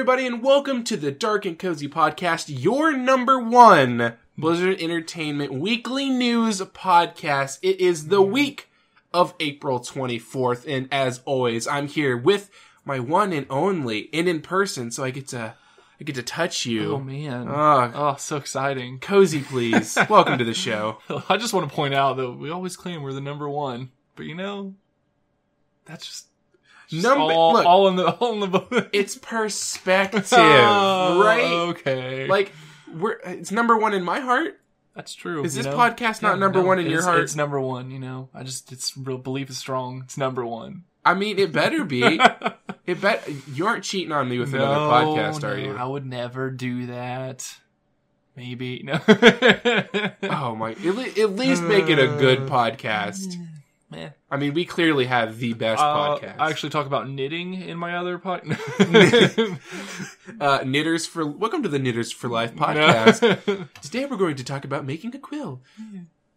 everybody, and welcome to the Dark and Cozy Podcast, your #1 Blizzard Entertainment weekly news podcast. It is the week of April 24th, and as always, I'm here with my one and only, and in person, so I get to touch you. Oh, man. Oh, so exciting. Cozy, please. Welcome to the show. I just want to point out that we always claim we're the &1, but you know, that's just... All in the it's perspective, right? Okay. Like it's #1 in my heart. That's true. Is this podcast not #1 in your heart? It's #1, you know. It's real, belief is strong. It's #1. I mean, it better be. You aren't cheating on me with another podcast, are you? I would never do that. Maybe. No. Oh my, at least make it a good podcast. Man. I mean, we clearly have the best podcast. I actually talk about knitting in my other podcast. Welcome to the Knitters for Life podcast. No. Today we're going to talk about making a quill.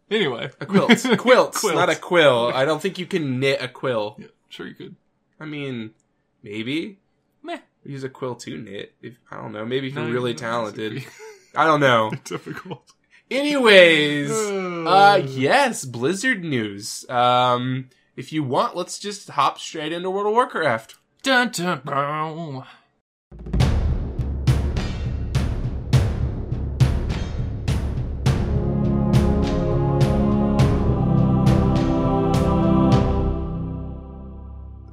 Anyway. A quilt. Quilts, not a quill. I don't think you can knit a quill. Yeah, sure you could. I mean, maybe. Meh. Use a quill to knit. I don't know. Maybe if you're really talented. I don't know. It's difficult. Anyways, yes, Blizzard news. If you want, let's just hop straight into World of Warcraft. Dun, dun, boom.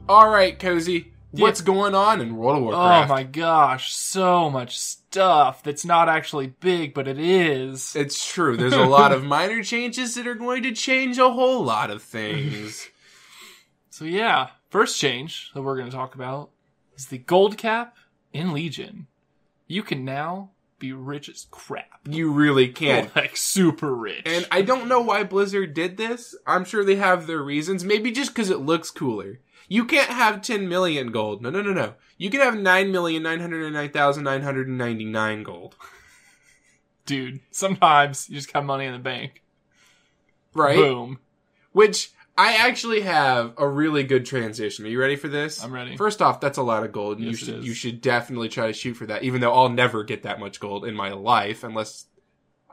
All right, Cozy. What's going on in World of Warcraft? Oh my gosh, so much stuff that's not actually big, but it is. It's true. There's a lot of minor changes that are going to change a whole lot of things. So yeah, first change that we're going to talk about is the gold cap in Legion. You can now be rich as crap. You really can. Like, super rich. And I don't know why Blizzard did this. I'm sure they have their reasons. Maybe just because it looks cooler. You can't have 10 million gold. No. You can have 9,909,999 gold. Dude, sometimes you just got money in the bank. Right? Boom. Which, I actually have a really good transition. Are you ready for this? I'm ready. First off, that's a lot of gold. And yes, you should definitely try to shoot for that, even though I'll never get that much gold in my life, unless...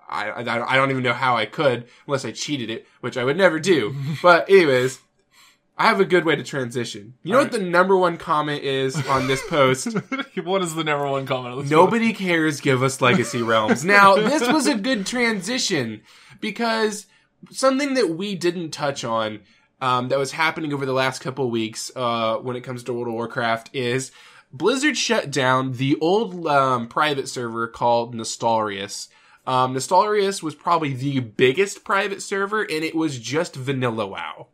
I don't even know how I could, unless I cheated it, which I would never do. But anyways... I have a good way to transition. You know what the #1 comment is on this post? What is the #1 comment on this Nobody post? Cares, give us Legacy Realms. Now, this was a good transition because something that we didn't touch on that was happening over the last couple weeks when it comes to World of Warcraft is Blizzard shut down the old private server called Nostalrius. Nostalrius was probably the biggest private server, and it was just vanilla WoW.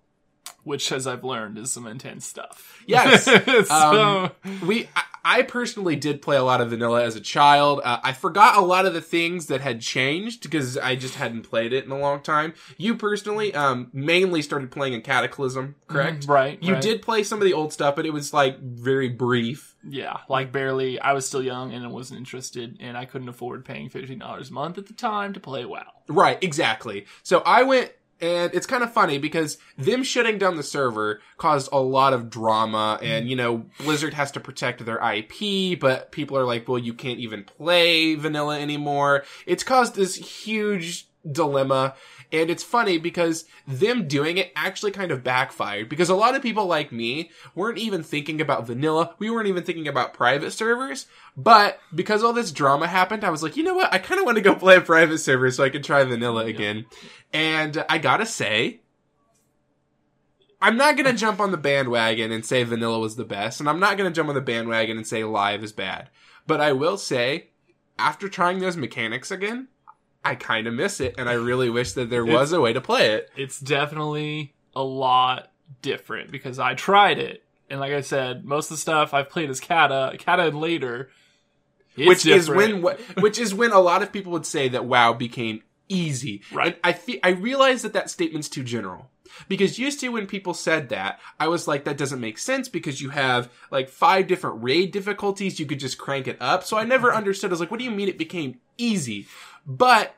Which, as I've learned, is some intense stuff. Yes. I personally did play a lot of vanilla as a child. I forgot a lot of the things that had changed because I just hadn't played it in a long time. You personally mainly started playing in Cataclysm, correct? Right. You did play some of the old stuff, but it was, like, very brief. Yeah, like, barely. I was still young and I wasn't interested, and I couldn't afford paying $15 a month at the time to play WoW. Right, exactly. So I went... And it's kind of funny because them shutting down the server caused a lot of drama and, you know, Blizzard has to protect their IP, but people are like, well, you can't even play vanilla anymore. It's caused this huge dilemma. And it's funny because them doing it actually kind of backfired because a lot of people like me weren't even thinking about vanilla. We weren't even thinking about private servers. But because all this drama happened, I was like, you know what? I kind of want to go play a private server so I can try vanilla again. And I gotta say, I'm not going to jump on the bandwagon and say vanilla was the best. And I'm not going to jump on the bandwagon and say live is bad. But I will say, after trying those mechanics again, I kind of miss it, and I really wish that there was a way to play it. It's definitely a lot different, because I tried it, and like I said, most of the stuff I've played is Kata and later, which is when a lot of people would say that WoW became easy. Right. And I realize that statement's too general. Because used to when people said that, I was like, that doesn't make sense because you have like 5 different raid difficulties. You could just crank it up. So I never understood. I was like, what do you mean it became easy? But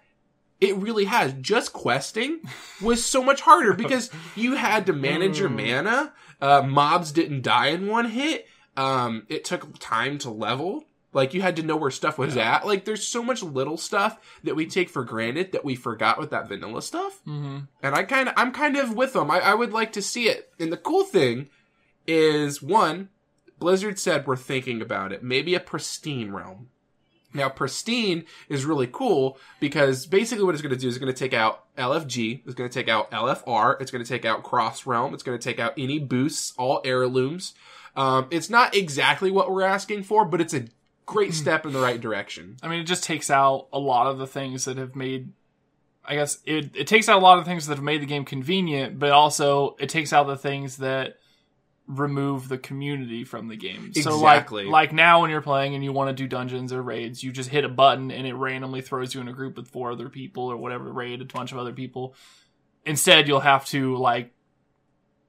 it really has. Just questing was so much harder because you had to manage your mana. Mobs didn't die in one hit. It took time to level. Like, you had to know where stuff was at. Like, there's so much little stuff that we take for granted that we forgot with that vanilla stuff. Mm-hmm. And I'm kind of with them. I would like to see it. And the cool thing is, one, Blizzard said we're thinking about it. Maybe a Pristine Realm. Now, Pristine is really cool because basically what it's going to do is it's going to take out LFG, it's going to take out LFR, it's going to take out Cross Realm, it's going to take out any boosts, all heirlooms. It's not exactly what we're asking for, but it's a great step in the right direction. I mean, it just takes out a lot of the things that have made, I guess, it takes out a lot of things that have made the game convenient, but also it takes out the things that remove the community from the game. Exactly. So like now when you're playing and you want to do dungeons or raids, you just hit a button and it randomly throws you in a group with 4 other people or whatever, raid a bunch of other people. Instead, you'll have to like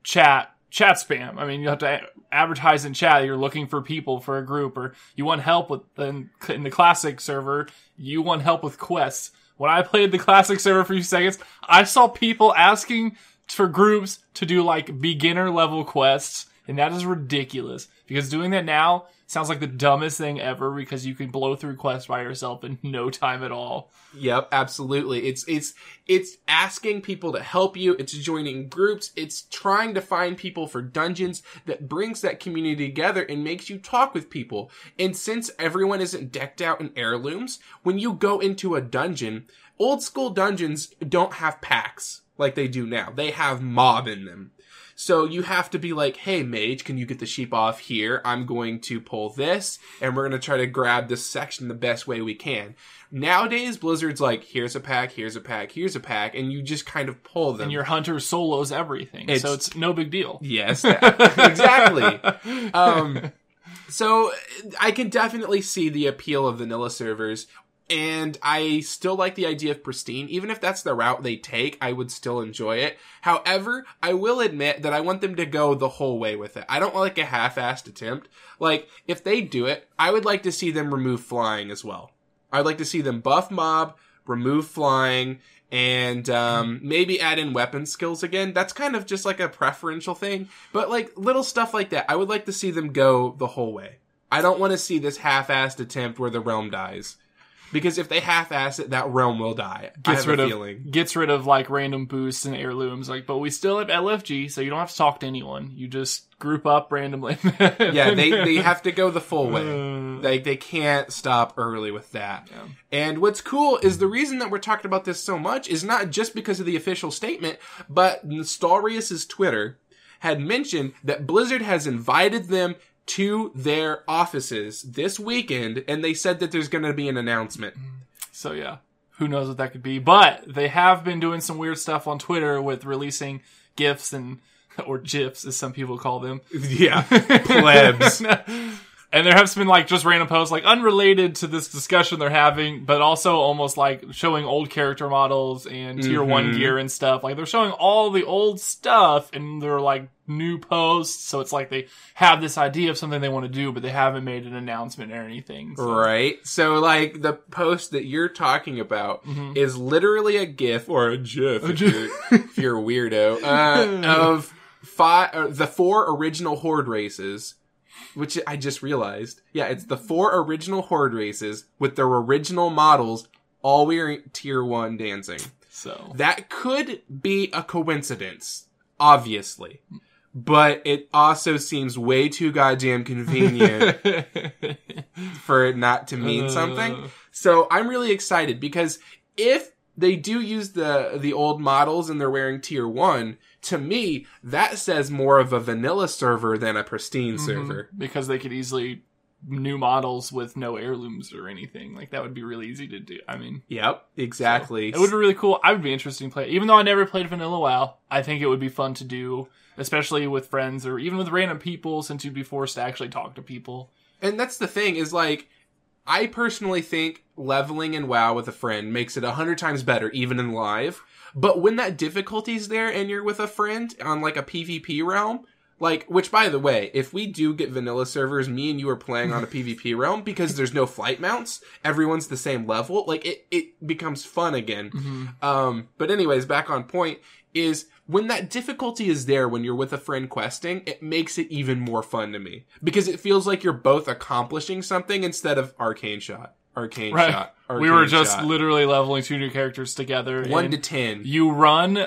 chat spam. I mean, you have to advertise in chat. You're looking for people for a group, or you want help with in the classic server, you want help with quests. When I played the classic server for a few seconds, I saw people asking for groups to do like beginner level quests, and that is ridiculous, because doing that now sounds like the dumbest thing ever, because you can blow through quests by yourself in no time at all. Yep, absolutely. It's asking people to help you, it's joining groups, it's trying to find people for dungeons that brings that community together and makes you talk with people. And since everyone isn't decked out in heirlooms, when you go into a dungeon, old school dungeons don't have packs like they do now. They have mob in them. So you have to be like, hey, mage, can you get the sheep off here? I'm going to pull this, and we're going to try to grab this section the best way we can. Nowadays, Blizzard's like, here's a pack, here's a pack, here's a pack, and you just kind of pull them. And your hunter solos everything, so it's no big deal. Yes, exactly. So I can definitely see the appeal of vanilla servers. And I still like the idea of Pristine. Even if that's the route they take, I would still enjoy it. However, I will admit that I want them to go the whole way with it. I don't want like a half-assed attempt. Like, if they do it, I would like to see them remove flying as well. I'd like to see them buff mob, remove flying, and maybe add in weapon skills again. That's kind of just like a preferential thing. But like little stuff like that, I would like to see them go the whole way. I don't want to see this half-assed attempt where the realm dies. Because if they half-ass it, that realm will die. Gets rid of, like, random boosts and heirlooms. Like, but we still have LFG, so you don't have to talk to anyone. You just group up randomly. Yeah, they have to go the full way. Like, they can't stop early with that. Yeah. And what's cool is the reason that we're talking about this so much is not just because of the official statement, but Nostalrius' Twitter had mentioned that Blizzard has invited them to their offices this weekend, and they said that there's going to be an announcement. So yeah, who knows what that could be, but they have been doing some weird stuff on Twitter with releasing GIFs or GIFs, as some people call them. Yeah, plebs. And there have been like just random posts, like unrelated to this discussion they're having, but also almost like showing old character models and tier 1 gear and stuff. Like they're showing all the old stuff and they're like new posts. So it's like they have this idea of something they want to do, but they haven't made an announcement or anything. So. Right. So like the post that you're talking about is literally a GIF or a GIF if you're a weirdo of the 4 original horde races. Which I just realized. Yeah, it's the 4 original horde races with their original models, all wearing tier 1 dancing. So that could be a coincidence, obviously. But it also seems way too goddamn convenient for it not to mean something. So I'm really excited because if they do use the old models and they're wearing tier 1, to me, that says more of a vanilla server than a Pristine server. Because they could easily new models with no heirlooms or anything. Like, that would be really easy to do. I mean... Yep, exactly. So it would be really cool. I would be interested in playing. Even though I never played vanilla WoW, I think it would be fun to do, especially with friends or even with random people, since you'd be forced to actually talk to people. And that's the thing, is like... I personally think leveling in WoW with a friend makes it 100 times better, even in live. But when that difficulty's there and you're with a friend on, like, a PvP realm, like, which, by the way, if we do get vanilla servers, me and you are playing on a PvP realm because there's no flight mounts, everyone's the same level, like, it becomes fun again. But anyways, back on point is when that difficulty is there, when you're with a friend questing, it makes it even more fun to me, because it feels like you're both accomplishing something instead of arcane shot. We were just literally leveling two new characters together. 1 to 10. You run.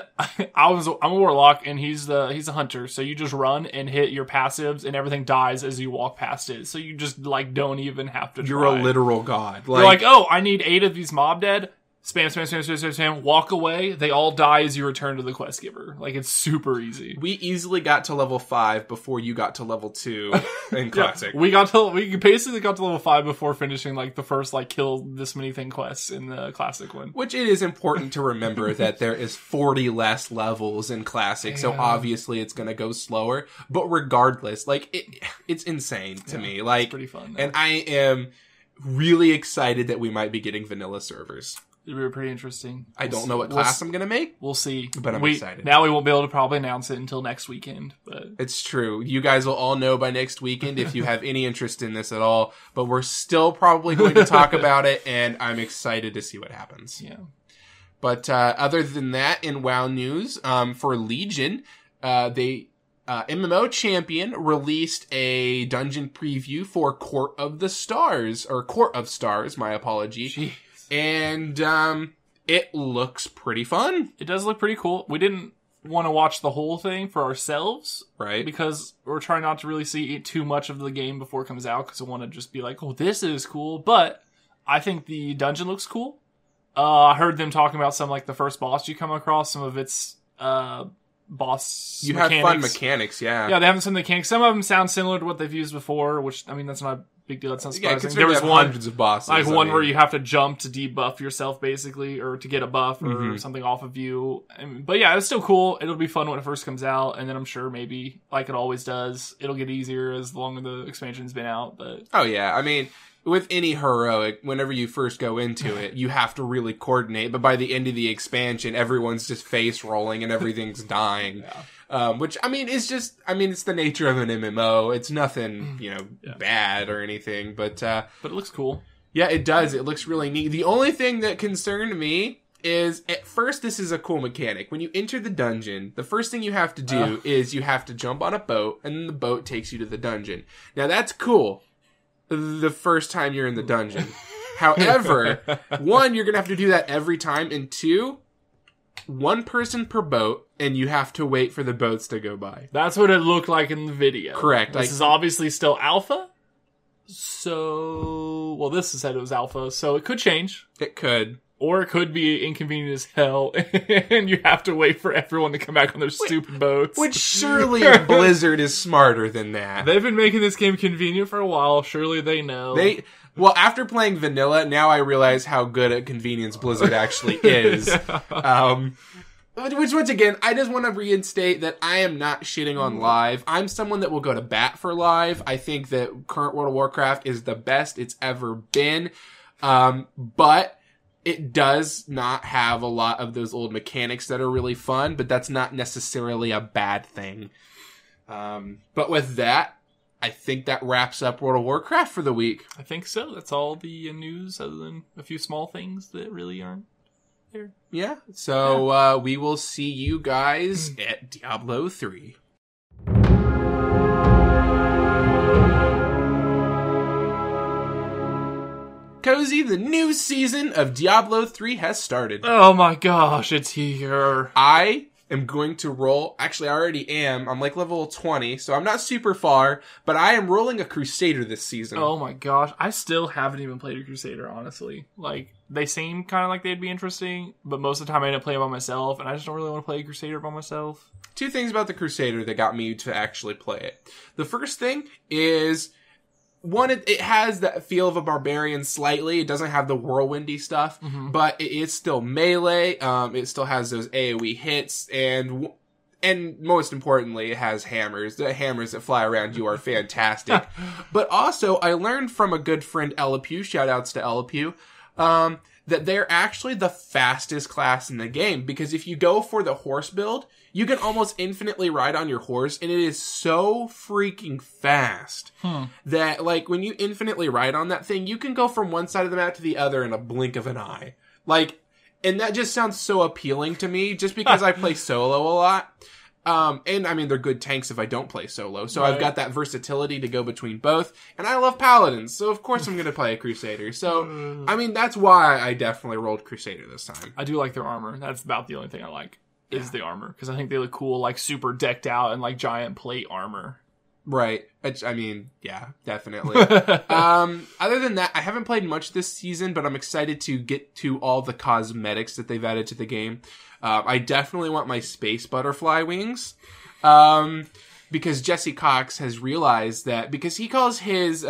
I'm a warlock, and he's a hunter. So you just run and hit your passives, and everything dies as you walk past it. So you just like don't even have to. You're a literal god. Like, you're like, oh, I need 8 of these mob dead. Spam, spam, spam, spam, spam, spam. Walk away. They all die as you return to the quest giver. Like, it's super easy. We easily got to level 5 before you got to level 2 in Classic. Yeah, we basically got to level 5 before finishing, like, the first, like, kill this many thing quests in the Classic one. Which it is important to remember that there is 40 less levels in Classic, so obviously it's gonna go slower. But regardless, like, it's insane to me. Like, it's pretty fun. Though. And I am really excited that we might be getting vanilla servers. It would be pretty interesting. I don't know what class I'm going to make. We'll see. But I'm excited. Now we won't be able to probably announce it until next weekend. But it's true. You guys will all know by next weekend if you have any interest in this at all. But we're still probably going to talk about it, and I'm excited to see what happens. Yeah. But other than that, in WoW news, for Legion, MMO Champion released a dungeon preview for Court of the Stars, or Court of Stars, my apology. Jeez. And, it looks pretty fun. It does look pretty cool. We didn't want to watch the whole thing for ourselves. Right. Because we're trying not to really see too much of the game before it comes out, because I want to just be like, oh, this is cool. But I think the dungeon looks cool. I heard them talking about some, like, the first boss you come across, some of its, boss you mechanics. You have fun mechanics, yeah. Yeah, they have some mechanics. Some of them sound similar to what they've used before, which, I mean, that's not... big deal. That sounds surprising. There was one, hundreds of bosses, like one where you have to jump to debuff yourself, basically, or to get a buff or something off of you. But yeah, it's still cool. It'll be fun when it first comes out, and then I'm sure maybe, like it always does, it'll get easier as long as the expansion's been out. But oh yeah, I mean, with any heroic, whenever you first go into it, you have to really coordinate. But by the end of the expansion, everyone's just face rolling and everything's dying. Yeah. Which, I mean, is just, I mean, it's the nature of an MMO. It's nothing, you know, bad or anything, but it looks cool. Yeah, it does. It looks really neat. The only thing that concerned me is, at first, this is a cool mechanic. When you enter the dungeon, the first thing you have to do is you have to jump on a boat, and then the boat takes you to the dungeon. Now, that's cool the first time you're in the dungeon. However, 1, you're going to have to do that every time, and 2... 1 person per boat, and you have to wait for the boats to go by. That's what it looked like in the video. Correct. This is obviously still alpha. So, well, this said it was alpha, so it could change. It could. Or it could be inconvenient as hell, and you have to wait for everyone to come back on their stupid boats. Which surely Blizzard is smarter than that. They've been making this game convenient for a while. Surely they know. Well, after playing vanilla, now I realize how good at convenience Blizzard actually is. Which, once again, I just want to reinstate that I am not shitting on live. I'm someone that will go to bat for live. I think that current World of Warcraft is the best it's ever been. But... it does not have a lot of those old mechanics that are really fun, but that's not necessarily a bad thing. But with that, I think that wraps up World of Warcraft for the week. I think so. That's all the news, other than a few small things that really aren't there. Yeah. So we will see you guys at Diablo 3. Cozy, the new season of Diablo 3 has started. Oh my gosh, it's here. I am going to roll... actually, I already am. I'm like level 20, so I'm not super far, but I am rolling a Crusader this season. Oh my gosh. I still haven't even played a Crusader, honestly. Like, they seem kind of like they'd be interesting, but most of the time I end up playing by myself, and I just don't really want to play a Crusader by myself. 2 things about the Crusader that got me to actually play it. The first thing is... 1, it has that feel of a barbarian slightly. It doesn't have the whirlwindy stuff, but it is still melee. It still has those AoE hits, and most importantly, it has hammers. The hammers that fly around you are fantastic. But also, I learned from a good friend, Ella Pugh, shoutouts to Ella Pugh, that they're actually the fastest class in the game, because if you go for the horse build, you can almost infinitely ride on your horse, and it is so freaking fast that, like, when you infinitely ride on that thing, you can go from one side of the map to the other in a blink of an eye. Like, And that just sounds so appealing to me, just because I play solo a lot. And I mean, they're good tanks if I don't play solo. So right. I've got that versatility to go between both. And I love paladins. So of course I'm going to play a Crusader. So, I mean, that's why I definitely rolled Crusader this time. I do like their armor. That's about the only thing I like is the armor. Because I think they look cool, like super decked out and like giant plate armor. Right. I mean, yeah, definitely. Other than that, I haven't played much this season, but I'm excited to get to all the cosmetics that they've added to the game. I definitely want my space butterfly wings, because Jesse Cox has realized that, because he calls his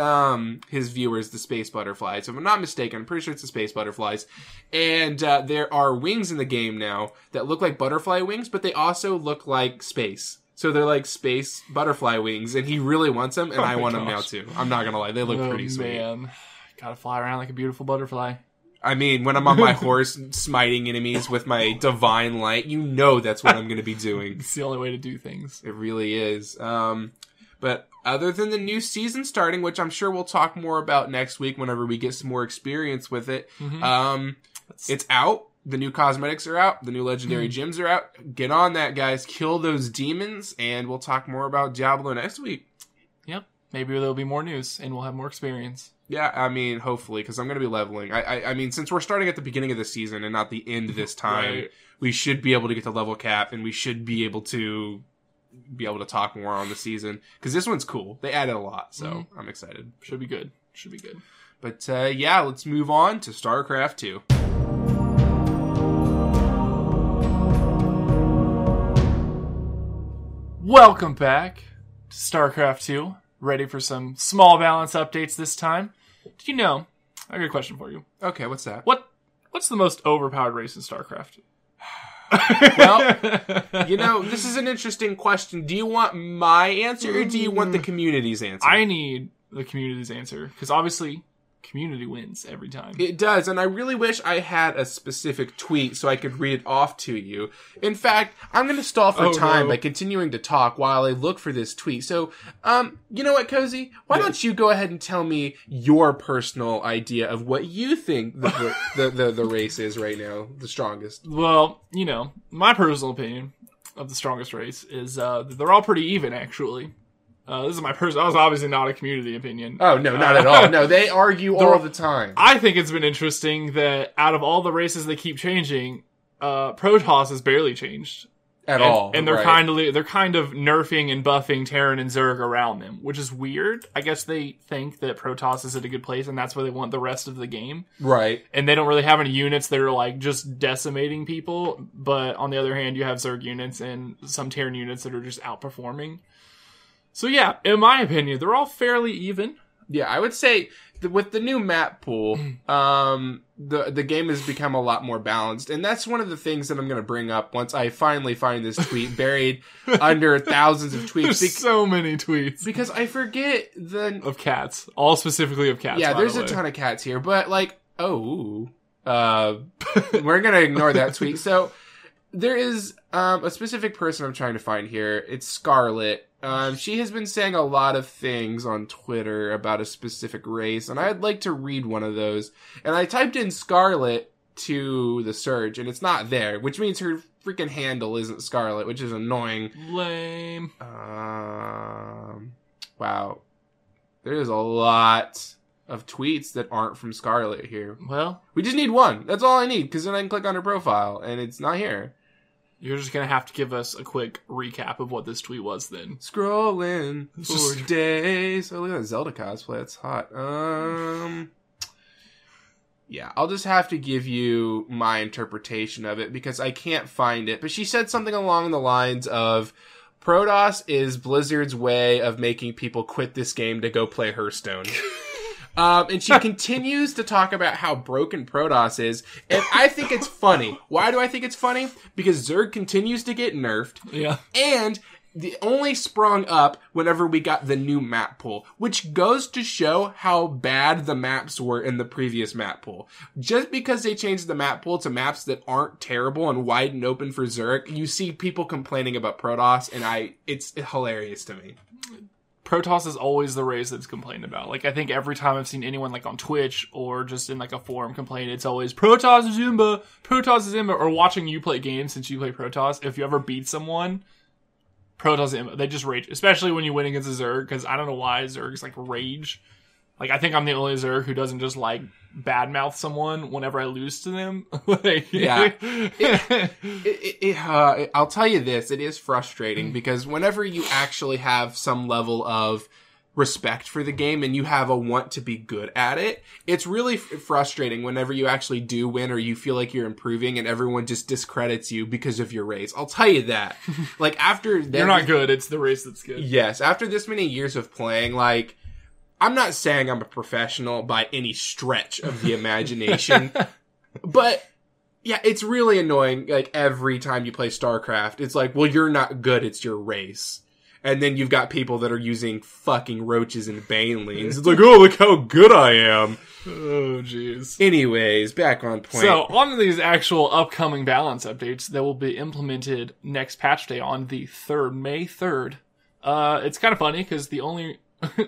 viewers the space butterflies. If I'm not mistaken, I'm pretty sure it's the space butterflies. And there are wings in the game now that look like butterfly wings, but they also look like space. So they're like space butterfly wings, and he really wants them, and I want them now too. I'm not going to lie. They look pretty sweet. Man. Gotta fly around like a beautiful butterfly. I mean, when I'm on my horse smiting enemies with my divine light, you know that's what I'm going to be doing. It's the only way to do things. It really is. But other than the new season starting, which I'm sure we'll talk more about next week whenever we get some more experience with it, it's out. The new cosmetics are out. The new legendary gems are out. Get on that, guys. Kill those demons, and we'll talk more about Diablo next week. Yep. Maybe there'll be more news, and we'll have more experience. Yeah, I mean, hopefully, because I'm going to be leveling. I mean, since we're starting at the beginning of the season and not the end this time, we should be able to get to level cap, and we should be able to talk more on the season. Because this one's cool. They added a lot, so I'm excited. Should be good. Should be good. But, yeah, let's move on to StarCraft 2. Welcome back to StarCraft 2. Ready for some small balance updates this time. Did you know? I got a question for you. Okay, what's that? What's the most overpowered race in StarCraft? Well, you know, this is an interesting question. Do you want my answer or do you want the community's answer? I need the community's answer because obviously community wins every time. It does, and I really wish I had a specific tweet so I could read it off to you. In fact, I'm going to stall for time by continuing to talk while I look for this tweet. So, you know what, Cozy? Why don't you go ahead and tell me your personal idea of what you think the race is right now, the strongest? Well, you know, my personal opinion of the strongest race is they're all pretty even, actually. This is my personal... That was obviously not a community opinion. Oh, no, not at all. No, they argue all the time. I think it's been interesting that out of all the races they keep changing, Protoss has barely changed. At all. And they're, they're kind of nerfing and buffing Terran and Zerg around them, which is weird. I guess they think that Protoss is at a good place, and that's where they want the rest of the game. Right. And they don't really have any units that are, like, just decimating people. But on the other hand, you have Zerg units and some Terran units that are just outperforming. So yeah, in my opinion, they're all fairly even. Yeah, I would say with the new map pool, the game has become a lot more balanced. And that's one of the things that I'm going to bring up once I finally find this tweet buried under thousands of tweets. There's so many tweets. Because I forget the... Of cats. All specifically of cats, yeah, there's a ton of cats here. But like, we're going to ignore that tweet. So there is a specific person I'm trying to find here. It's Scarlet. She has been saying a lot of things on Twitter about a specific race, and I'd like to read one of those. And I typed in Scarlet to the search, and it's not there, which means her freaking handle isn't Scarlet, which is annoying. Lame. Wow. There's a lot of tweets that aren't from Scarlet here. Well, we just need one. That's all I need, because then I can click on her profile, and it's not here. You're just going to have to give us a quick recap of what this tweet was then. Scrolling for days. Oh, look at that Zelda cosplay. That's hot. Yeah, I'll just have to give you my interpretation of it because I can't find it. But she said something along the lines of, Protoss is Blizzard's way of making people quit this game to go play Hearthstone. And she continues to talk about how broken Protoss is, and I think it's funny. Why do I think it's funny? Because Zerg continues to get nerfed, and they only sprung up whenever we got the new map pool, which goes to show how bad the maps were in the previous map pool. Just because they changed the map pool to maps that aren't terrible and wide and open for Zerg, you see people complaining about Protoss, and it's hilarious to me. Protoss is always the race that's complained about. Like, I think every time I've seen anyone, like, on Twitch or just in, like, a forum complain, it's always, Protoss is Imba! Protoss is Imba! Or watching you play games since you play Protoss, if you ever beat someone, Protoss is Imba. They just rage. Especially when you win against a Zerg, because I don't know why Zergs, like, rage. Like, I think I'm the only Zerg who doesn't just, like, badmouth someone whenever I lose to them. Like, yeah. I'll tell you this, it is frustrating because whenever you actually have some level of respect for the game and you have a want to be good at it, it's really frustrating whenever you actually do win or you feel like you're improving and everyone just discredits you because of your race. I'll tell you that. Like, after... You're not good, it's the race that's good. Yes, after this many years of playing, like... I'm not saying I'm a professional by any stretch of the imagination, but yeah, it's really annoying. Like, every time you play StarCraft, it's like, well, you're not good. It's your race. And then you've got people that are using fucking roaches and banelings. It's like, oh, look how good I am. Oh, jeez. Anyways, back on point. So, on to these actual upcoming balance updates that will be implemented next patch day on the 3rd, May 3rd. It's kind of funny because the only...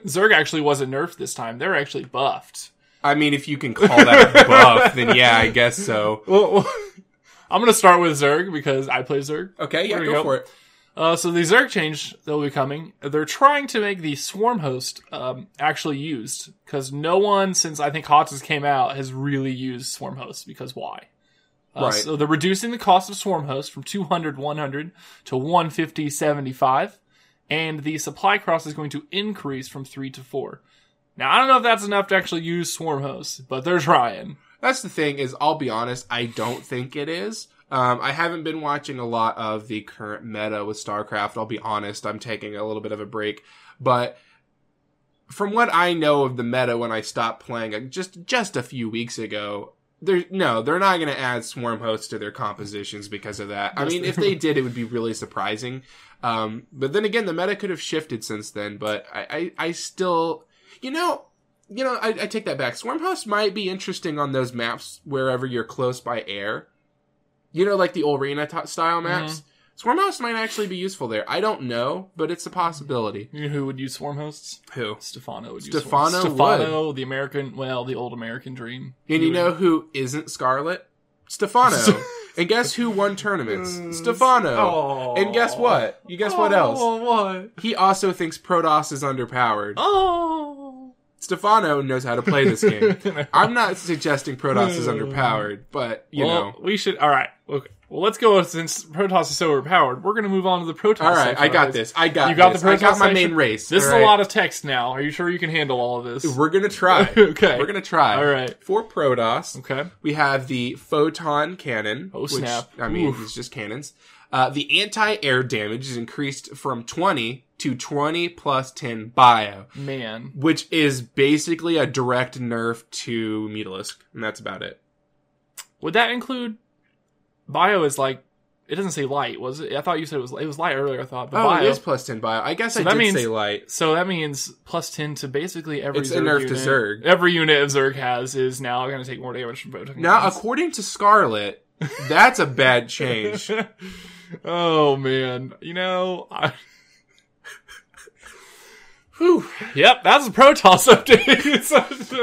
Zerg actually wasn't nerfed this time. They were actually buffed. I mean, if you can call that a buff, then yeah, I guess so. Well, I'm going to start with Zerg because I play Zerg. Okay, yeah, go for it. So the Zerg change that will be coming, they're trying to make the Swarm Host actually used. Because no one, since I think Hotz's came out, has really used Swarm Host. Because why? Right. So they're reducing the cost of Swarm Host from 200/100 to 150/75. And the supply cost is going to increase from 3 to 4. Now, I don't know if that's enough to actually use Swarm Hosts, but they're trying. That's the thing is, I'll be honest, I don't think it is. I haven't been watching a lot of the current meta with StarCraft. I'll be honest, I'm taking a little bit of a break. But from what I know of the meta when I stopped playing just a few weeks ago... They're not going to add Swarm Hosts to their compositions because of that. I mean, if they did, it would be really surprising. But then again, the meta could have shifted since then. But I still, I take that back. Swarm Hosts might be interesting on those maps wherever you're close by air. Like the Olrena style maps. Mm-hmm. Swarm Hosts might actually be useful there. I don't know, but it's a possibility. You know who would use Swarm Hosts? Who? Stephano would use Swarm Hosts. Stephano, the old American dream. And you know who isn't Scarlet? Stephano. And guess who won tournaments? Stephano. Oh. And guess what? You guess what else? What? He also thinks Protoss is underpowered. Oh. Stephano knows how to play this game. I'm not suggesting Protoss is underpowered, but, you know. We should... All right. Okay. Well, let's go, since Protoss is so overpowered, we're going to move on to the Protoss. All right, I got this. I got my main race. This is a lot of text now. Are you sure you can handle all of this? We're going to try. Okay. We're going to try. All right. For Protoss, we have the Photon Cannon. Oh, snap. Which, I mean, it's just cannons. The anti-air damage is increased from 20 to 20 plus 10 bio. Man. Which is basically a direct nerf to Mutilisk, and that's about it. Would that include... Bio is like, it doesn't say light, was it? I thought you said it was light earlier, I thought. But bio, it is plus 10 bio. I guess so say light. So that means plus 10 to basically every Zerg unit. It's a nerf to Zerg. Every unit of Zerg has is now going to take more damage from Protoss. Now, according to Scarlet, that's a bad change. Oh, man. Whew. Yep, that's a Protoss update.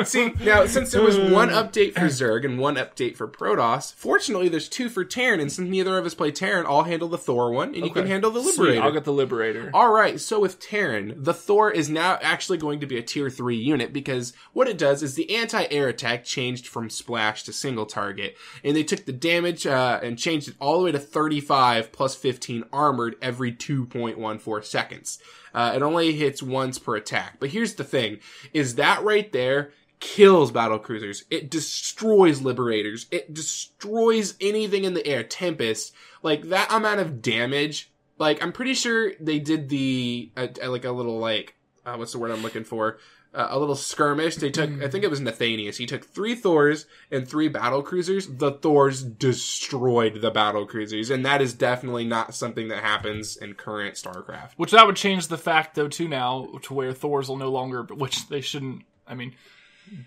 See, now, since there was one update for Zerg and one update for Protoss, fortunately there's two for Terran, and since neither of us play Terran, I'll handle the Thor one, and you can handle the Liberator. Sweet, I'll get the Liberator. Alright, so with Terran, the Thor is now actually going to be a tier 3 unit, because what it does is the anti-air attack changed from splash to single target, and they took the damage and changed it all the way to 35 plus 15 armored every 2.14 seconds. It only hits once per attack. But here's the thing, is that right there kills battlecruisers. It destroys Liberators. It destroys anything in the air. Tempest. Like, that amount of damage, like, I'm pretty sure they did the, what's the word I'm looking for? A little skirmish. They took, I think it was Nathanius. He took 3 Thors and 3 battlecruisers. The Thors destroyed the battlecruisers, and that is definitely not something that happens in current StarCraft. Which that would change the fact, though, too, now, to where Thors will no longer, which they shouldn't, I mean,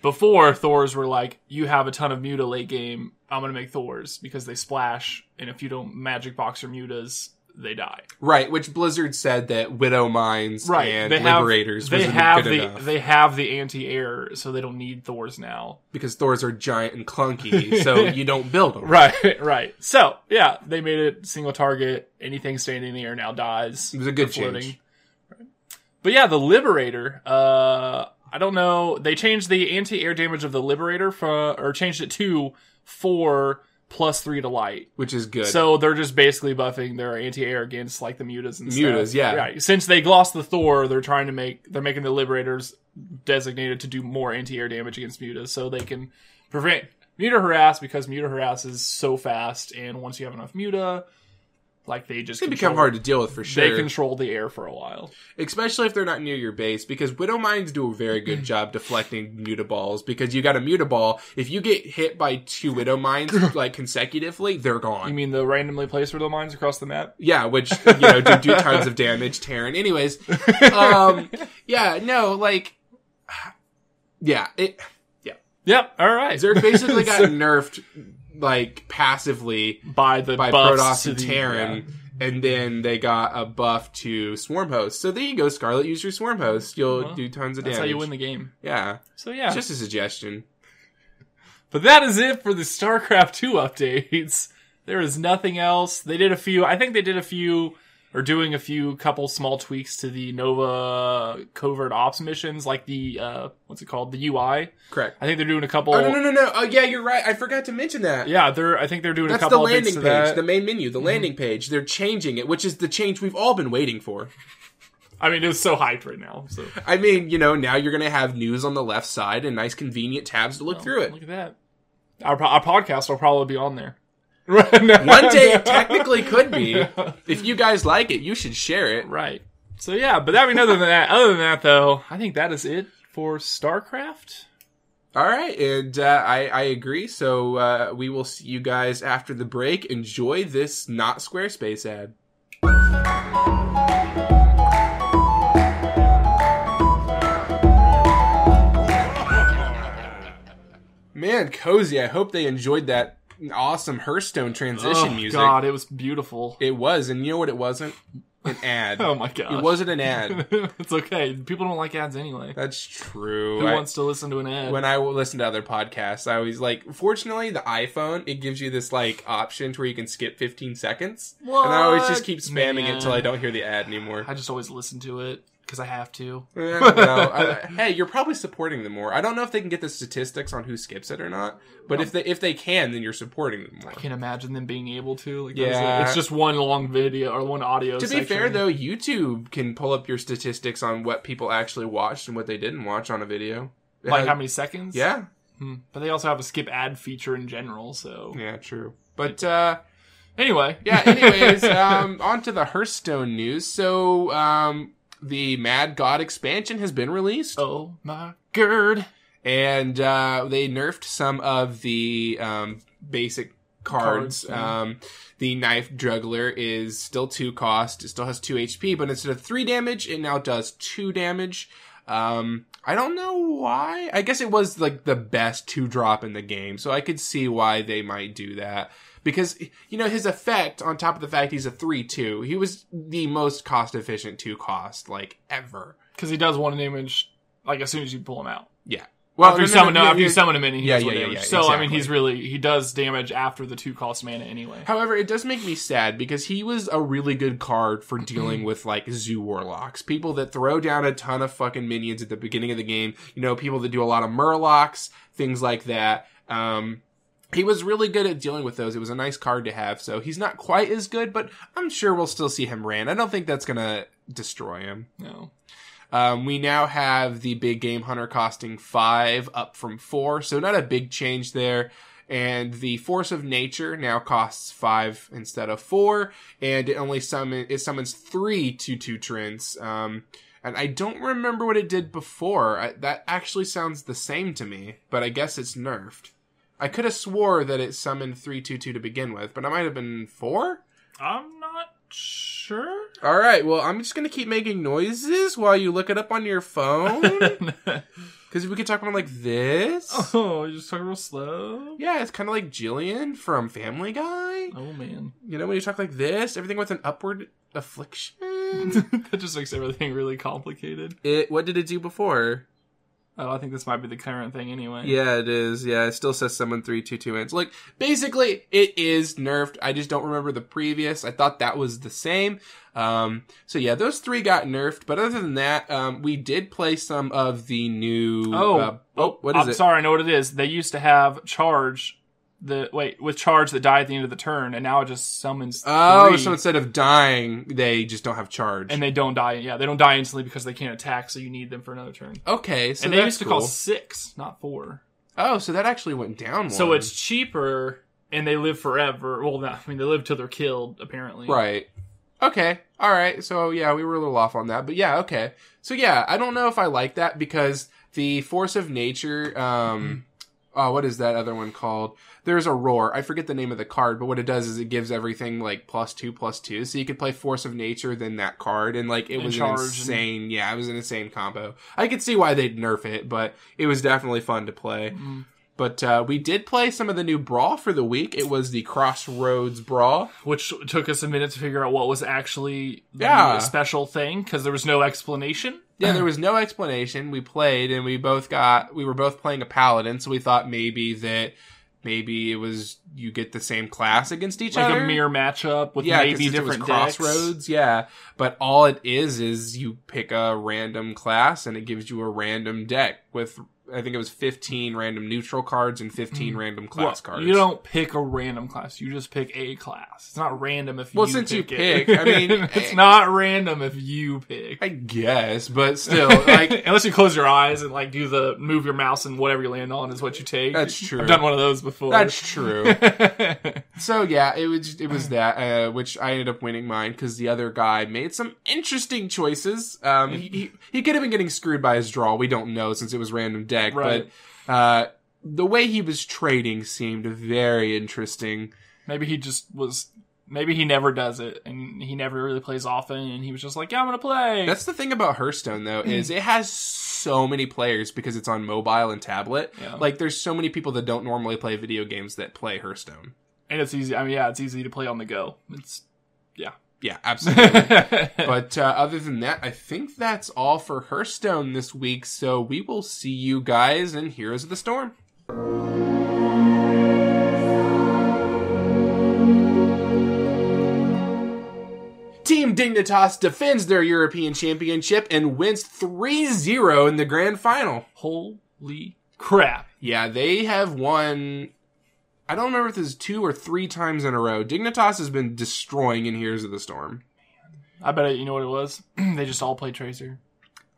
before Thors were like, you have a ton of Muta late game, I'm going to make Thors, because they splash, and if you don't Magic Box or Mutas, they die. Right, which Blizzard said that Widow Mines and Liberators wasn't good enough. They have the anti-air, so they don't need Thors now. Because Thors are giant and clunky, so you don't build them. Right. So, yeah, they made it single target. Anything standing in the air now dies. It was a good change. Right. But yeah, the Liberator, I don't know. They changed the anti-air damage of the Liberator, changed it to 4... +3 to light, which is good. So they're just basically buffing their anti-air against like the mutas and stuff. Mutas, yeah. Right. Since they glossed the Thor, they're making the Liberators designated to do more anti-air damage against mutas, so they can prevent muta harass because muta harass is so fast. And once you have enough muta, like they become hard to deal with for sure. They control the air for a while, especially if they're not near your base, because Widow Mines do a very good job deflecting muta balls. Because you got a muta ball, if you get hit by 2 Widow Mines like consecutively, they're gone. You mean the randomly placed Widow Mines across the map? Yeah, which do tons of damage, Terran. Anyways, all right. Zerg basically got nerfed. Like passively by Protoss and Terran, and then they got a buff to Swarm Host. So there you go, Scarlet. Use your Swarm Host. You'll do tons of damage. That's how you win the game. Yeah. So yeah, it's just a suggestion. But that is it for the StarCraft 2 updates. There is nothing else. They did a few. I think they did a few, or doing a few couple small tweaks to the Nova covert ops missions, like the the UI. Correct. I think they're doing a couple. Oh, no. Oh yeah, you're right. I forgot to mention that. Yeah, they're doing a couple. That's the landing page, the main menu, the landing page. They're changing it, which is the change we've all been waiting for. I mean, it was so hyped right now. So I mean, now you're gonna have news on the left side and nice convenient tabs to look through it. Look at that. Our podcast will probably be on there. One day it technically could be. If you guys like it, you should share it. Right. So yeah, but other than that though, I think that is it for StarCraft. All right, and I agree. So we will see you guys after the break. Enjoy this not Squarespace ad. Man, Cozy, I hope they enjoyed that. Awesome Hearthstone transition music. Oh god, it was beautiful. It was, and you know what it wasn't? An ad. Oh my god. It wasn't an ad. It's okay. People don't like ads anyway. That's true. Who wants to listen to an ad? When I listen to other podcasts, I always fortunately the iPhone, it gives you this option to where you can skip 15 seconds. What? And I always just keep spamming it until I don't hear the ad anymore. I just always listen to it. Because I have to. Hey, you're probably supporting them more. I don't know if they can get the statistics on who skips it or not, but if they can, then you're supporting them more. I can't imagine them being able to. It's just one long video or one audio section. To be fair, though, YouTube can pull up your statistics on what people actually watched and what they didn't watch on a video. Like how many seconds? Yeah. But they also have a skip ad feature in general, so... Yeah, true. But, Anyways, on to the Hearthstone news. So, the Mad God expansion has been released. Oh my god. And they nerfed some of the basic cards. The Knife Juggler is still 2 cost. It still has 2 HP, but instead of 3 damage, it now does 2 damage. I don't know why. I guess it was the best 2-drop in the game, so I could see why they might do that. Because, his effect, on top of the fact he's a 3/2, he was the most cost-efficient 2-cost, ever. Because he does 1 damage, as soon as you pull him out. Yeah. Well, after you summon him in, he does 1 damage. Exactly. I mean, he does damage after the 2-cost mana anyway. However, it does make me sad, because he was a really good card for dealing with, Zoo Warlocks. People that throw down a ton of fucking minions at the beginning of the game. People that do a lot of Murlocs, things like that. He was really good at dealing with those. It was a nice card to have, so he's not quite as good, but I'm sure we'll still see him ran. I don't think that's going to destroy him. No. We now have the Big Game Hunter costing 5 up from 4, so not a big change there. And the Force of Nature now costs 5 instead of 4, and it only summons 3 2/2 Trends. And I don't remember what it did before. That actually sounds the same to me, but I guess it's nerfed. I could have swore that it summoned 3/2/2 to begin with, but it might have been 4? I'm not sure. All right, well, I'm just going to keep making noises while you look it up on your phone. Because we could talk about like this. Oh, you're just talking real slow? Yeah, it's kind of like Jillian from Family Guy. Oh, man. You know, when you talk like this, everything with an upward affliction. That just makes everything really complicated. What did it do before? Oh, I think this might be the current thing anyway. Yeah, it is. Yeah, it still says summon 3/2/2 ants. Like, basically, it is nerfed. I just don't remember the previous. I thought that was the same. So yeah, those three got nerfed. But other than that, we did play some of the new... What is it? Sorry, I know what it is. They used to have charge... with charge that die at the end of the turn, and now it just summons three. So instead of dying, they just don't have charge. And they don't die. Yeah, they don't die instantly because they can't attack, so you need them for another turn. Okay, so and they used to call 6, not 4. Oh, so that actually went down one. So it's cheaper, and they live forever. Well, no, I mean, they live till they're killed, apparently. Right. Okay, all right. So, yeah, we were a little off on that, but yeah, okay. So, yeah, I don't know if I like that, because the Force of Nature... what is that other one called? There's a roar. I forget the name of the card, but what it does is it gives everything like +2/+2. So you could play Force of Nature, then that card. And like, it was an insane combo. I could see why they'd nerf it, but it was definitely fun to play. Mm-hmm. But we did play some of the new Brawl for the week. It was the Crossroads Brawl. Which took us a minute to figure out what was actually the special thing, because there was no explanation. Yeah, there was no explanation. We played, and we were both playing a Paladin, so we thought maybe it was you get the same class against each other. Like a mirror matchup with maybe different decks. Crossroads, yeah. But all it is you pick a random class, and it gives you a random deck with... I think it was 15 random neutral cards and 15 random class cards. You don't pick a random class. You just pick a class. It's not random if you pick it. Well, since you pick, I mean... it's not random if you pick. I guess, but still, like... unless you close your eyes and, like, do the move your mouse and whatever you land on is what you take. That's true. I've done one of those before. That's true. So, yeah, it was that, which I ended up winning mine because the other guy made some interesting choices. He could have been getting screwed by his draw. We don't know since it was random deck, right. But the way he was trading seemed very interesting. Maybe he never does it, and he never really plays often, and he was just like, yeah, I'm gonna play. That's the thing about Hearthstone, though, is it has so many players because it's on mobile and tablet. Yeah. Like, there's so many people that don't normally play video games that play Hearthstone. And it's easy. I mean, yeah, it's easy to play on the go. It's, yeah. Yeah, absolutely. But other than that, I think that's all for Hearthstone this week. So we will see you guys in Heroes of the Storm. Team Dignitas defends their European Championship and wins 3-0 in the grand final. Holy crap. Yeah, they have won... I don't remember if this is 2 or 3 times in a row. Dignitas has been destroying in Heroes of the Storm. I bet you know what it was? They just all played Tracer.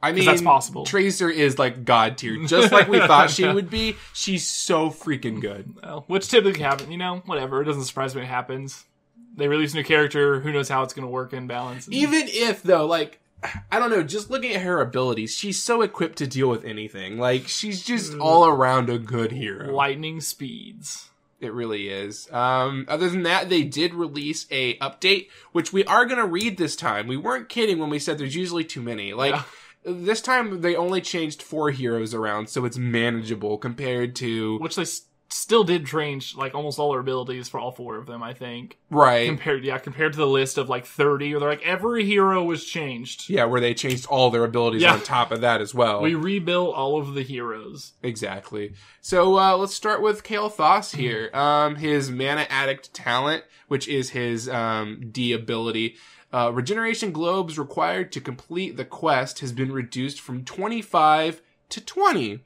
I mean, that's possible. Tracer is like god tier, just like we thought she would be. She's so freaking good. Well, which typically happens, you know, whatever. It doesn't surprise me when it happens. They release a new character. Who knows how it's going to work in balance. Even if, though, like... I don't know, just looking at her abilities, she's so equipped to deal with anything. Like, she's just all around a good hero. Lightning speeds. It really is. Other than that, they did release a update, which we are going to read this time. We weren't kidding when we said there's usually too many. Like, This time they only changed 4 heroes around, so it's manageable compared to... Which they still did change, like, almost all their abilities for all 4 of them, I think. Right. Compared to the list of, like, 30, where they're like, every hero was changed. Yeah, where they changed all their abilities on top of that as well. We rebuilt all of the heroes. Exactly. So, let's start with Kale Thos here. His Mana Addict talent, which is his, D ability. Regeneration globes required to complete the quest has been reduced from 25 to 20.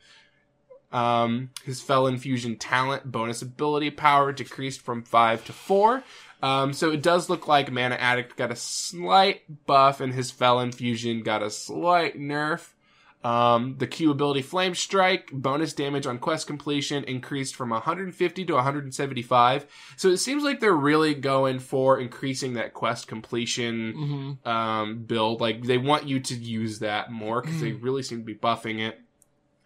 His Fel Infusion talent bonus ability power decreased from 5 to 4. So it does look like Mana Addict got a slight buff and his Fel Infusion got a slight nerf. The Q ability Flame Strike bonus damage on quest completion increased from 150 to 175. So it seems like they're really going for increasing that quest completion build. Like, they want you to use that more because they really seem to be buffing it.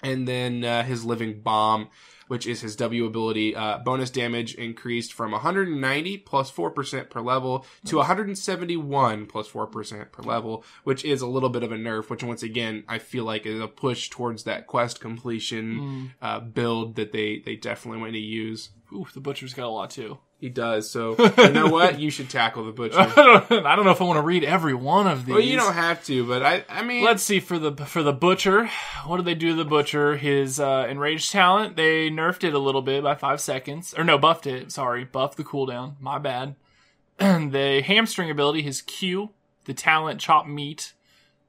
And then his Living Bomb, which is his W ability, bonus damage increased from 190 plus 4% per level to 171 plus 4% per level, which is a little bit of a nerf, which once again, I feel like is a push towards that quest completion build that they definitely want to use. Ooh, the Butcher's got a lot too. He does. So, you know what? You should tackle the Butcher. I don't know if I want to read every one of these. Well, you don't have to, but I mean... Let's see. For the Butcher, what did they do to the Butcher? His enraged talent, they nerfed it a little bit by 5 seconds. Or no, buffed it. Sorry. Buffed the cooldown. My bad. The hamstring ability, his Q, the talent Chop Meat.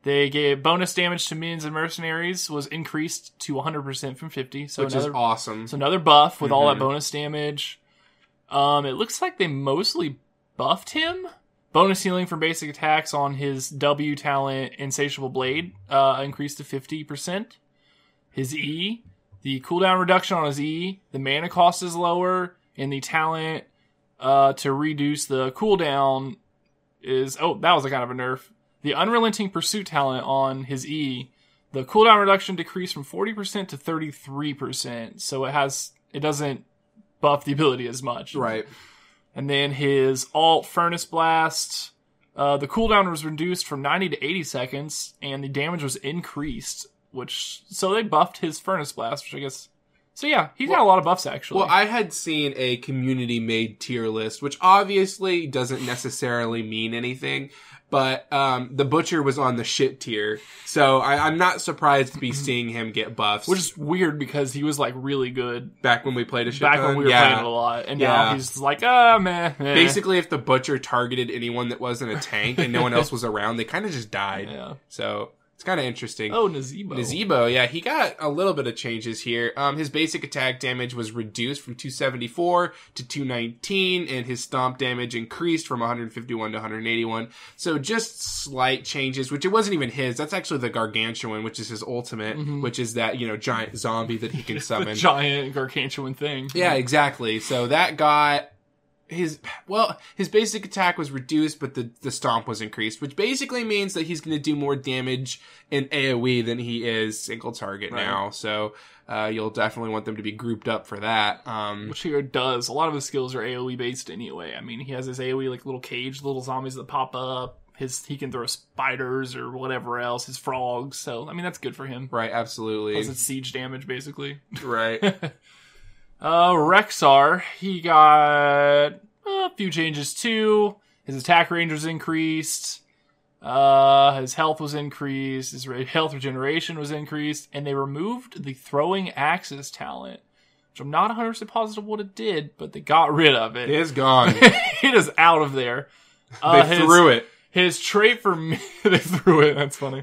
They gave bonus damage to minions and mercenaries was increased to 100% from 50. So is awesome. So another buff with all that bonus damage. It looks like they mostly buffed him. Bonus healing from basic attacks on his W talent, Insatiable Blade, increased to 50%. His E, the cooldown reduction on his E, the mana cost is lower, and the talent to reduce the cooldown is... Oh, that was a kind of a nerf. The Unrelenting Pursuit talent on his E, the cooldown reduction decreased from 40% to 33%, so it doesn't buff the ability as much. Right. And then his alt, Furnace Blast, the cooldown was reduced from 90 to 80 seconds, and the damage was increased, so they buffed his Furnace Blast, which I guess... So yeah, he's got a lot of buffs, actually. Well, I had seen a community-made tier list, which obviously doesn't necessarily mean anything, but the Butcher was on the shit tier, so I'm not surprised to be seeing him get buffs. Which is weird, because he was, like, really good. Back when we played a shit ton? Back when we were playing it a lot, and now he's like, meh. Basically, if the Butcher targeted anyone that wasn't a tank and no one else was around, they kind of just died. Yeah. So... It's kind of interesting. Oh, Nazebo, yeah. He got a little bit of changes here. His basic attack damage was reduced from 274 to 219, and his stomp damage increased from 151 to 181. So just slight changes, which it wasn't even his. That's actually the Gargantuan, which is his ultimate, which is that, giant zombie that he can summon. Giant Gargantuan thing. Yeah, exactly. So that got... His basic attack was reduced, but the stomp was increased, which basically means that he's going to do more damage in AoE than he is single target now. So you'll definitely want them to be grouped up for that. Which he does. A lot of his skills are AoE based anyway. I mean, he has his AoE like little cage, little zombies that pop up. He can throw spiders or whatever else, his frogs. So I mean, that's good for him. Right. Absolutely. Plus it's siege damage basically. Right. Rexar, he got a few changes too. His attack range was increased, his health was increased, his health regeneration was increased, and they removed the Throwing Axes talent, which I'm not 100% positive what it did, but they got rid of it. It is gone. It is out of there. Threw it. His trait for they threw it. That's funny.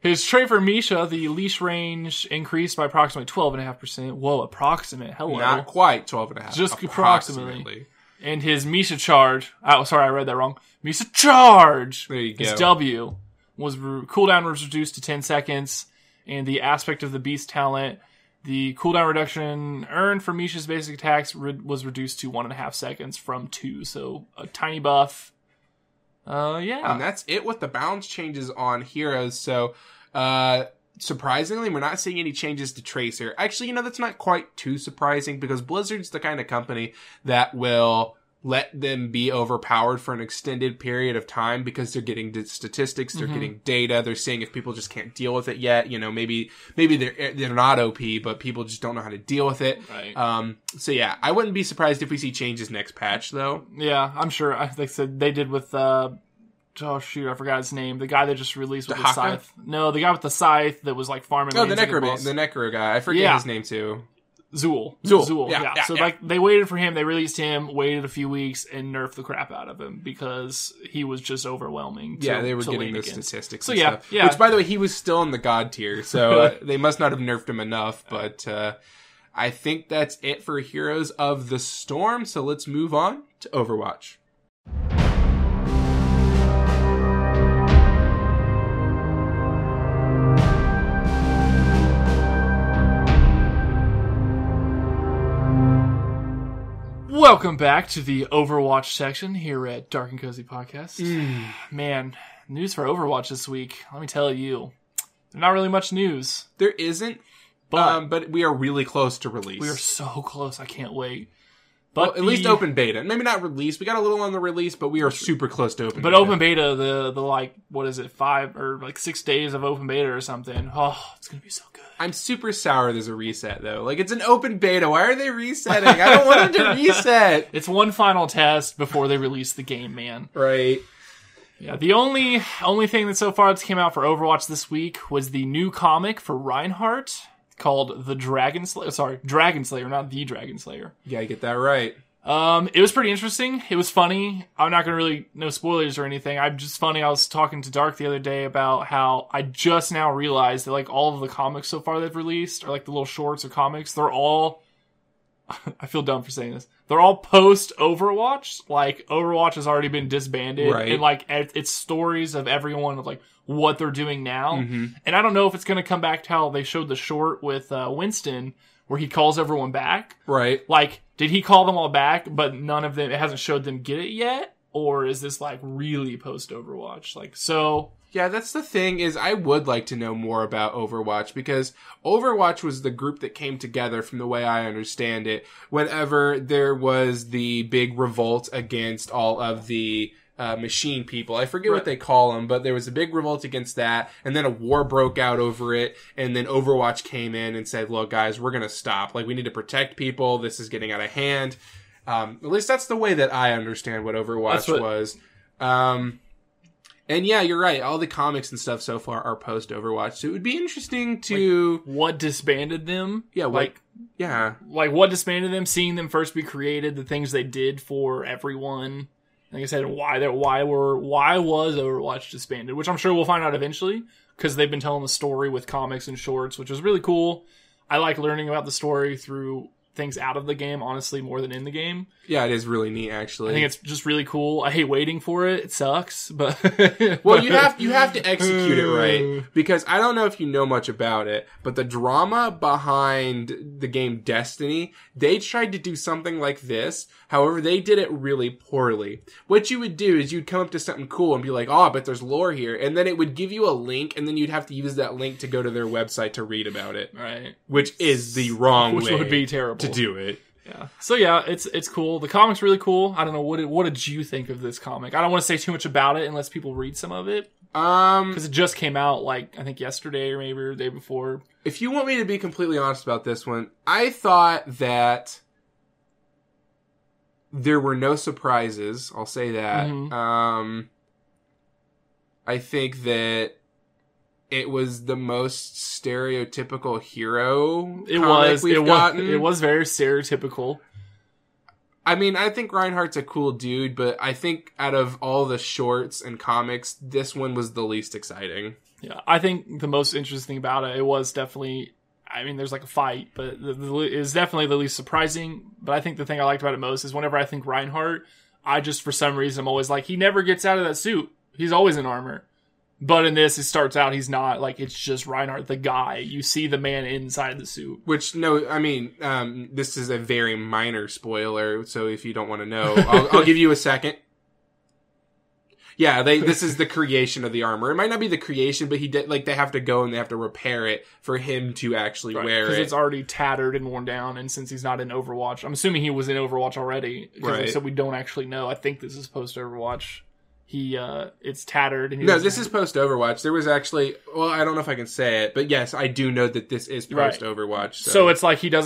His trait for Misha, the leash range increased by approximately 12.5%. Whoa, approximate. Hello, not quite 12.5. Just approximately. And his Misha charge. Oh, sorry, I read that wrong. Misha charge. There you go. His W cooldown was reduced to 10 seconds, and the Aspect of the Beast talent, the cooldown reduction earned for Misha's basic attacks was reduced to 1.5 seconds from 2. So a tiny buff. Yeah. And that's it with the balance changes on heroes. So, surprisingly, we're not seeing any changes to Tracer. Actually, that's not quite too surprising because Blizzard's the kind of company that will let them be overpowered for an extended period of time because they're getting statistics, they're getting data, they're seeing if people just can't deal with it yet. Maybe they're not OP, but people just don't know how to deal with it. Right. So yeah, I wouldn't be surprised if we see changes next patch, though. Yeah, I'm sure. Like I said, they did with I forgot his name. The guy that just released with the scythe. No, the guy with the scythe that was like farming. Oh, the Necro guy. I forget his name too. Zool. Yeah. So, they waited for him, they released him, waited a few weeks, and nerfed the crap out of him because he was just overwhelming. They were getting the statistics and stuff. Yeah. Which, by the way, he was still in the god tier, so they must not have nerfed him enough, but I think that's it for Heroes of the Storm, so let's move on to Overwatch. Welcome back to the Overwatch section here at Dark and Cozy Podcast. Man, news for Overwatch this week. Let me tell you, there's not really much news. There isn't, but we are really close to release. We are so close. I can't wait. But well, at least open beta. Maybe not release. We got a little on the release, but we are super close to open beta. But open beta, the 5 or 6 days of open beta or something. Oh, it's going to be so good. I'm super sour there's a reset, though. Like, it's an open beta. Why are they resetting? I don't want them to reset. It's one final test before they release the game, man. Right. Yeah, the only thing that so far that's came out for Overwatch this week was the new comic for Reinhardt called the Dragon Slayer. Sorry, Dragon Slayer, not the Dragon Slayer. You gotta get that right. It was pretty interesting. It was funny. I'm not gonna really, no spoilers or anything. I'm just funny. I was talking to Dark the other day about how I just now realized that like all of the comics so far they've released, or like the little shorts or comics, they're all, I feel dumb for saying this, they're all post Overwatch. Like Overwatch has already been disbanded, right, and like it's stories of everyone of like what they're doing now. Mm-hmm. And I don't know if it's gonna come back to how they showed the short with Winston, where he calls everyone back. Right. Like, did he call them all back, but none of them, it hasn't showed them get it yet? Or is this, like, really post-Overwatch? Like, so... Yeah, that's the thing, is I would like to know more about Overwatch, because Overwatch was the group that came together, from the way I understand it, whenever there was the big revolt against all of the... machine people. I forget what they call them, but there was a big revolt against that, and then a war broke out over it, and then Overwatch came in and said, look, guys, we're gonna stop. Like, we need to protect people. This is getting out of hand. At least that's the way that I understand what Overwatch was. And yeah, you're right. All the comics and stuff so far are post-Overwatch, so it would be interesting to... Like, what disbanded them? Yeah, Like, what disbanded them? Seeing them first be created, the things they did for everyone... Like I said, why was Overwatch disbanded? Which I'm sure we'll find out eventually, because they've been telling the story with comics and shorts, which is really cool. I like learning about the story through things out of the game, honestly, more than in the game. Yeah, it is really neat, actually. I think it's just really cool. I hate waiting for it. It sucks, but... Well, you have to execute it right, because I don't know if you know much about it, but the drama behind the game Destiny, they tried to do something like this. However, they did it really poorly. What you would do is you'd come up to something cool and be like, oh, but there's lore here. And then it would give you a link, and then you'd have to use that link to go to their website to read about it. Right. Which is the wrong way. Which would be terrible. To do it. Yeah. So yeah, it's cool. The comic's really cool. I don't know, what did you think of this comic? I don't want to say too much about it unless people read some of it. Because it just came out, like, I think yesterday or maybe the day before. If you want me to be completely honest about this one, I thought that... there were no surprises. I'll say that. Mm-hmm. I think that it was the most stereotypical hero. It was very stereotypical. I mean, I think Reinhardt's a cool dude, but I think out of all the shorts and comics, this one was the least exciting. Yeah, I think the most interesting about it was definitely... I mean, there's like a fight, but it was definitely the least surprising. But I think the thing I liked about it most is whenever I think Reinhardt, I just, for some reason, I'm always like, he never gets out of that suit. He's always in armor. But in this, it starts out, he's not. Like, it's just Reinhardt, the guy. You see the man inside the suit. Which, no, I mean, this is a very minor spoiler. So if you don't want to know, I'll give you a second. Yeah, this is the creation of the armor. It might not be the creation, but they have to go and they have to repair it for him to actually wear it. Because it's already tattered and worn down, and since he's not in Overwatch, I'm assuming he was in Overwatch already. Right. So we don't actually know. I think this is post-Overwatch. It's tattered. And this is post-Overwatch. There was actually, well, I don't know if I can say it, but yes, I do know that this is post-Overwatch. Right. So it's like he's not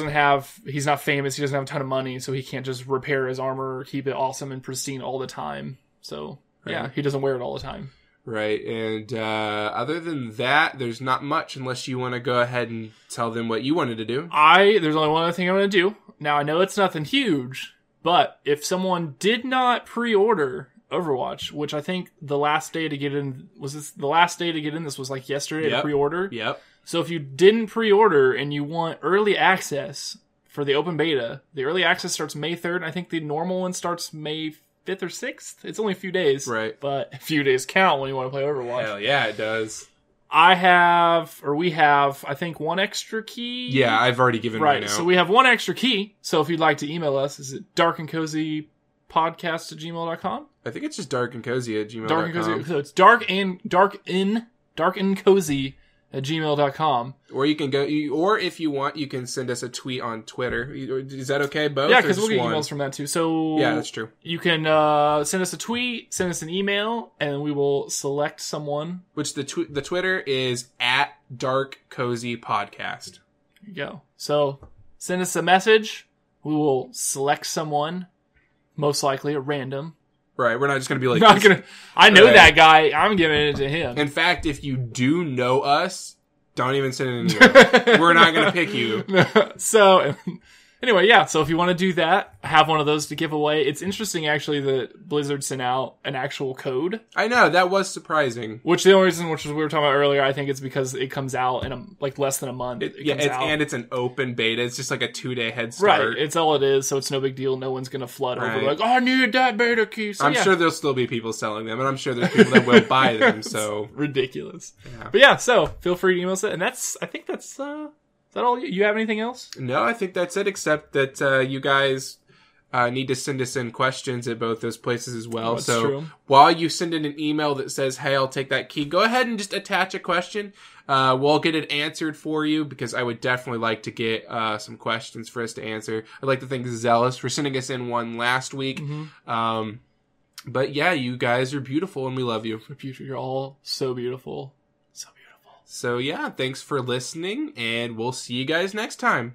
famous, he doesn't have a ton of money, so he can't just repair his armor, keep it awesome and pristine all the time, so... Yeah, he doesn't wear it all the time. Right, and other than that, there's not much unless you want to go ahead and tell them what you wanted to do. There's only one other thing I'm going to do. Now, I know it's nothing huge, but if someone did not pre-order Overwatch, which I think the last day to get in this was like yesterday to pre-order. Yep. So if you didn't pre-order and you want early access for the open beta, the early access starts May 3rd, and I think the normal one starts May 5th or 6th. It's only a few days. Right. But a few days count when you want to play Overwatch. Hell yeah, it does. We have, I think, one extra key. Yeah, I've already given right now. So we have one extra key. So if you'd like to email us, is it darkandcozypodcast@gmail.com? I think it's just darkandcozy@gmail.com. So it's darkandcozy@gmail.com. Or you can go, or if you want, you can send us a tweet on Twitter. Is that okay? Both? Yeah, because we'll get emails from that too. So yeah, that's true. You can send us a tweet, send us an email, and we will select someone. Which the Twitter is at Dark Cozy Podcast. There you go. So send us a message. We will select someone, most likely at random. Right, we're not just going to be like... I know that guy. I'm giving it to him. In fact, if you do know us, don't even send it anywhere. We're not going to pick you. So, anyway, yeah. So if you want to do that, have one of those to give away. It's interesting, actually, that Blizzard sent out an actual code. I know. That was surprising. Which the only reason, which we were talking about earlier, I think it's because it comes out in less than a month. And it's an open beta. It's just like a 2-day head start. Right. It's all it is. So it's no big deal. No one's going to flood over like, oh, I needed that beta key. So, I'm sure there'll still be people selling them. And I'm sure there's people that will buy them. So ridiculous. Yeah. But yeah, so feel free to email us. And is that all? You have anything else? No, I think that's it, except that you guys need to send us in questions at both those places as well. Oh, so true. While you send in an email that says, hey, I'll take that key, go ahead and just attach a question. We'll get it answered for you, because I would definitely like to get some questions for us to answer. I'd like to thank Zealous for sending us in one last week. Mm-hmm. But yeah, you guys are beautiful and we love you. You're all so beautiful. So yeah, thanks for listening, and we'll see you guys next time.